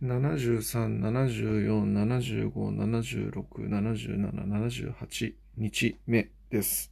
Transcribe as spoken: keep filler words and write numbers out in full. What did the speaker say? ななじゅうさん、ななじゅうよん、ななじゅうご、ななじゅうろく、ななじゅうなな、ななじゅうはちにちめです。